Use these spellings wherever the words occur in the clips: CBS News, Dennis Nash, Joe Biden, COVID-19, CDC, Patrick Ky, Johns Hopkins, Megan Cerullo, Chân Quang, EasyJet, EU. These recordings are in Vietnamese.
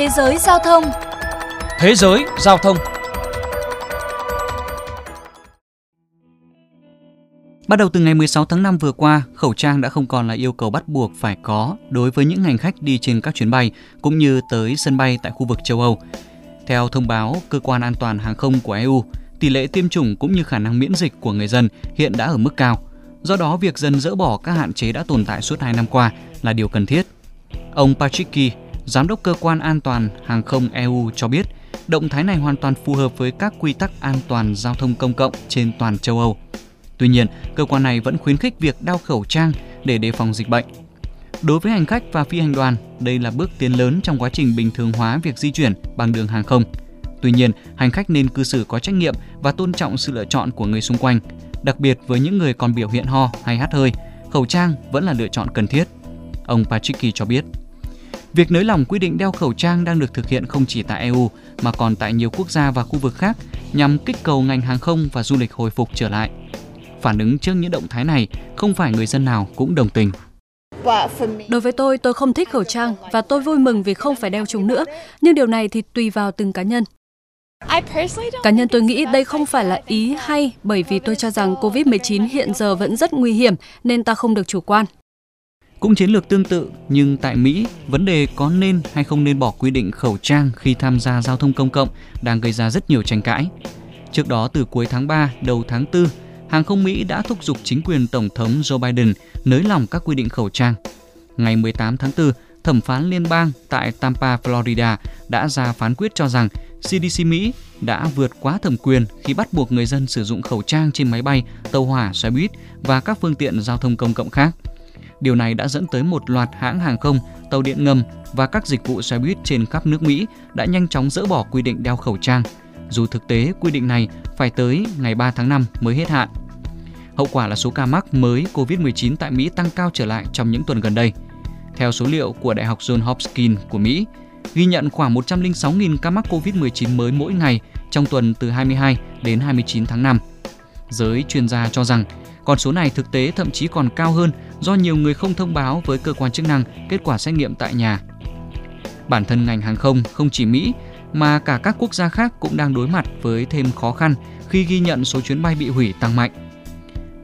Thế giới giao thông. Thế giới giao thông. Bắt đầu từ ngày 16 tháng 5 vừa qua, khẩu trang đã không còn là yêu cầu bắt buộc phải có đối với những hành khách đi trên các chuyến bay cũng như tới sân bay tại khu vực châu Âu. Theo thông báo Cơ quan An toàn Hàng không của EU, tỷ lệ tiêm chủng cũng như khả năng miễn dịch của người dân hiện đã ở mức cao. Do đó, việc dần dỡ bỏ các hạn chế đã tồn tại suốt 2 năm qua là điều cần thiết. Ông Patrick Ky, Giám đốc Cơ quan An toàn Hàng không EU cho biết, động thái này hoàn toàn phù hợp với các quy tắc an toàn giao thông công cộng trên toàn châu Âu. Tuy nhiên, cơ quan này vẫn khuyến khích việc đeo khẩu trang để đề phòng dịch bệnh. Đối với hành khách và phi hành đoàn, đây là bước tiến lớn trong quá trình bình thường hóa việc di chuyển bằng đường hàng không. Tuy nhiên, hành khách nên cư xử có trách nhiệm và tôn trọng sự lựa chọn của người xung quanh. Đặc biệt với những người còn biểu hiện ho hay hắt hơi, khẩu trang vẫn là lựa chọn cần thiết, ông Patrick Ky cho biết. Việc nới lỏng quy định đeo khẩu trang đang được thực hiện không chỉ tại EU mà còn tại nhiều quốc gia và khu vực khác nhằm kích cầu ngành hàng không và du lịch hồi phục trở lại. Phản ứng trước những động thái này, không phải người dân nào cũng đồng tình. Đối với tôi không thích khẩu trang và tôi vui mừng vì không phải đeo chúng nữa, nhưng điều này thì tùy vào từng cá nhân. Cá nhân tôi nghĩ đây không phải là ý hay, bởi vì tôi cho rằng Covid-19 hiện giờ vẫn rất nguy hiểm nên ta không được chủ quan. Cũng chiến lược tương tự, nhưng tại Mỹ, vấn đề có nên hay không nên bỏ quy định khẩu trang khi tham gia giao thông công cộng đang gây ra rất nhiều tranh cãi. Trước đó, từ cuối tháng 3, đầu tháng 4, Hàng không Mỹ đã thúc giục chính quyền Tổng thống Joe Biden nới lỏng các quy định khẩu trang. Ngày 18 tháng 4, thẩm phán liên bang tại Tampa, Florida đã ra phán quyết cho rằng CDC Mỹ đã vượt quá thẩm quyền khi bắt buộc người dân sử dụng khẩu trang trên máy bay, tàu hỏa, xe buýt và các phương tiện giao thông công cộng khác. Điều này đã dẫn tới một loạt hãng hàng không, tàu điện ngầm và các dịch vụ xe buýt trên khắp nước Mỹ đã nhanh chóng dỡ bỏ quy định đeo khẩu trang, dù thực tế quy định này phải tới ngày 3 tháng 5 mới hết hạn. Hậu quả là số ca mắc mới COVID-19 tại Mỹ tăng cao trở lại trong những tuần gần đây. Theo số liệu của Đại học Johns Hopkins của Mỹ, ghi nhận khoảng 106.000 ca mắc COVID-19 mới mỗi ngày trong tuần từ 22 đến 29 tháng 5. Giới chuyên gia cho rằng, con số này thực tế thậm chí còn cao hơn do nhiều người không thông báo với cơ quan chức năng kết quả xét nghiệm tại nhà. Bản thân ngành hàng không không chỉ Mỹ mà cả các quốc gia khác cũng đang đối mặt với thêm khó khăn khi ghi nhận số chuyến bay bị hủy tăng mạnh.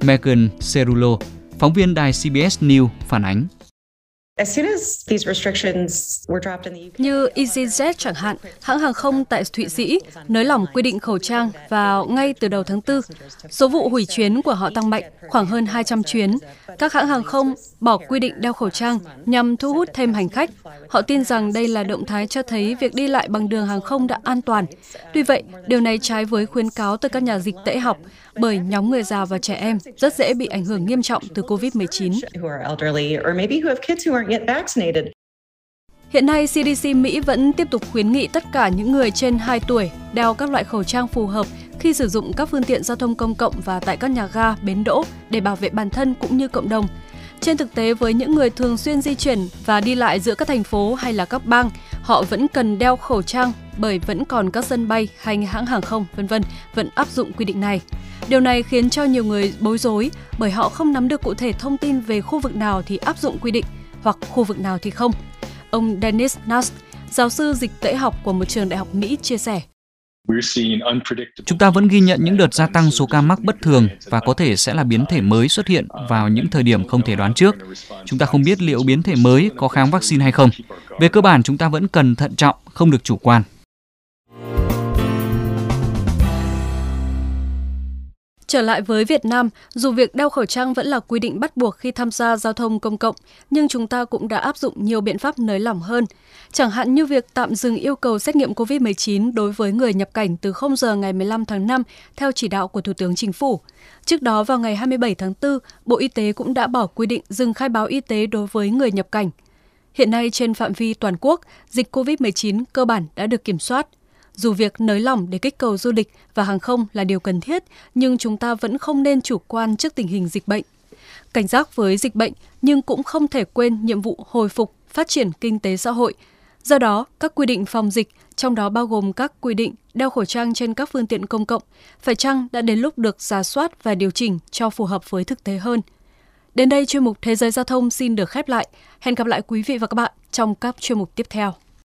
Megan Cerullo, phóng viên đài CBS News phản ánh. Như EasyJet chẳng hạn, hãng hàng không tại Thụy Sĩ nới lỏng quy định khẩu trang vào ngay từ đầu tháng 4. Số vụ hủy chuyến của họ tăng mạnh, khoảng hơn 200 chuyến. Các hãng hàng không bỏ quy định đeo khẩu trang nhằm thu hút thêm hành khách. Họ tin rằng đây là động thái cho thấy việc đi lại bằng đường hàng không đã an toàn. Tuy vậy, điều này trái với khuyến cáo từ các nhà dịch tễ học, bởi nhóm người già và trẻ em rất dễ bị ảnh hưởng nghiêm trọng từ COVID-19. Hiện nay, CDC Mỹ vẫn tiếp tục khuyến nghị tất cả những người trên 2 tuổi đeo các loại khẩu trang phù hợp khi sử dụng các phương tiện giao thông công cộng và tại các nhà ga, bến đỗ để bảo vệ bản thân cũng như cộng đồng. Trên thực tế, với những người thường xuyên di chuyển và đi lại giữa các thành phố hay là các bang, họ vẫn cần đeo khẩu trang bởi vẫn còn các sân bay hay hãng hàng không, v.v. vẫn áp dụng quy định này. Điều này khiến cho nhiều người bối rối bởi họ không nắm được cụ thể thông tin về khu vực nào thì áp dụng quy định hoặc khu vực nào thì không. Ông Dennis Nash, giáo sư dịch tễ học của một trường đại học Mỹ chia sẻ. Chúng ta vẫn ghi nhận những đợt gia tăng số ca mắc bất thường và có thể sẽ là biến thể mới xuất hiện vào những thời điểm không thể đoán trước. Chúng ta không biết liệu biến thể mới có kháng vaccine hay không. Về cơ bản, chúng ta vẫn cần thận trọng, không được chủ quan. Trở lại với Việt Nam, dù việc đeo khẩu trang vẫn là quy định bắt buộc khi tham gia giao thông công cộng, nhưng chúng ta cũng đã áp dụng nhiều biện pháp nới lỏng hơn. Chẳng hạn như việc tạm dừng yêu cầu xét nghiệm COVID-19 đối với người nhập cảnh từ 0 giờ ngày 15 tháng 5 theo chỉ đạo của Thủ tướng Chính phủ. Trước đó, vào ngày 27 tháng 4, Bộ Y tế cũng đã bỏ quy định dừng khai báo y tế đối với người nhập cảnh. Hiện nay, trên phạm vi toàn quốc, dịch COVID-19 cơ bản đã được kiểm soát. Dù việc nới lỏng để kích cầu du lịch và hàng không là điều cần thiết, nhưng chúng ta vẫn không nên chủ quan trước tình hình dịch bệnh. Cảnh giác với dịch bệnh, nhưng cũng không thể quên nhiệm vụ hồi phục, phát triển kinh tế xã hội. Do đó, các quy định phòng dịch, trong đó bao gồm các quy định đeo khẩu trang trên các phương tiện công cộng, phải chăng đã đến lúc được rà soát và điều chỉnh cho phù hợp với thực tế hơn. Đến đây, chuyên mục Thế giới Giao thông xin được khép lại. Hẹn gặp lại quý vị và các bạn trong các chuyên mục tiếp theo.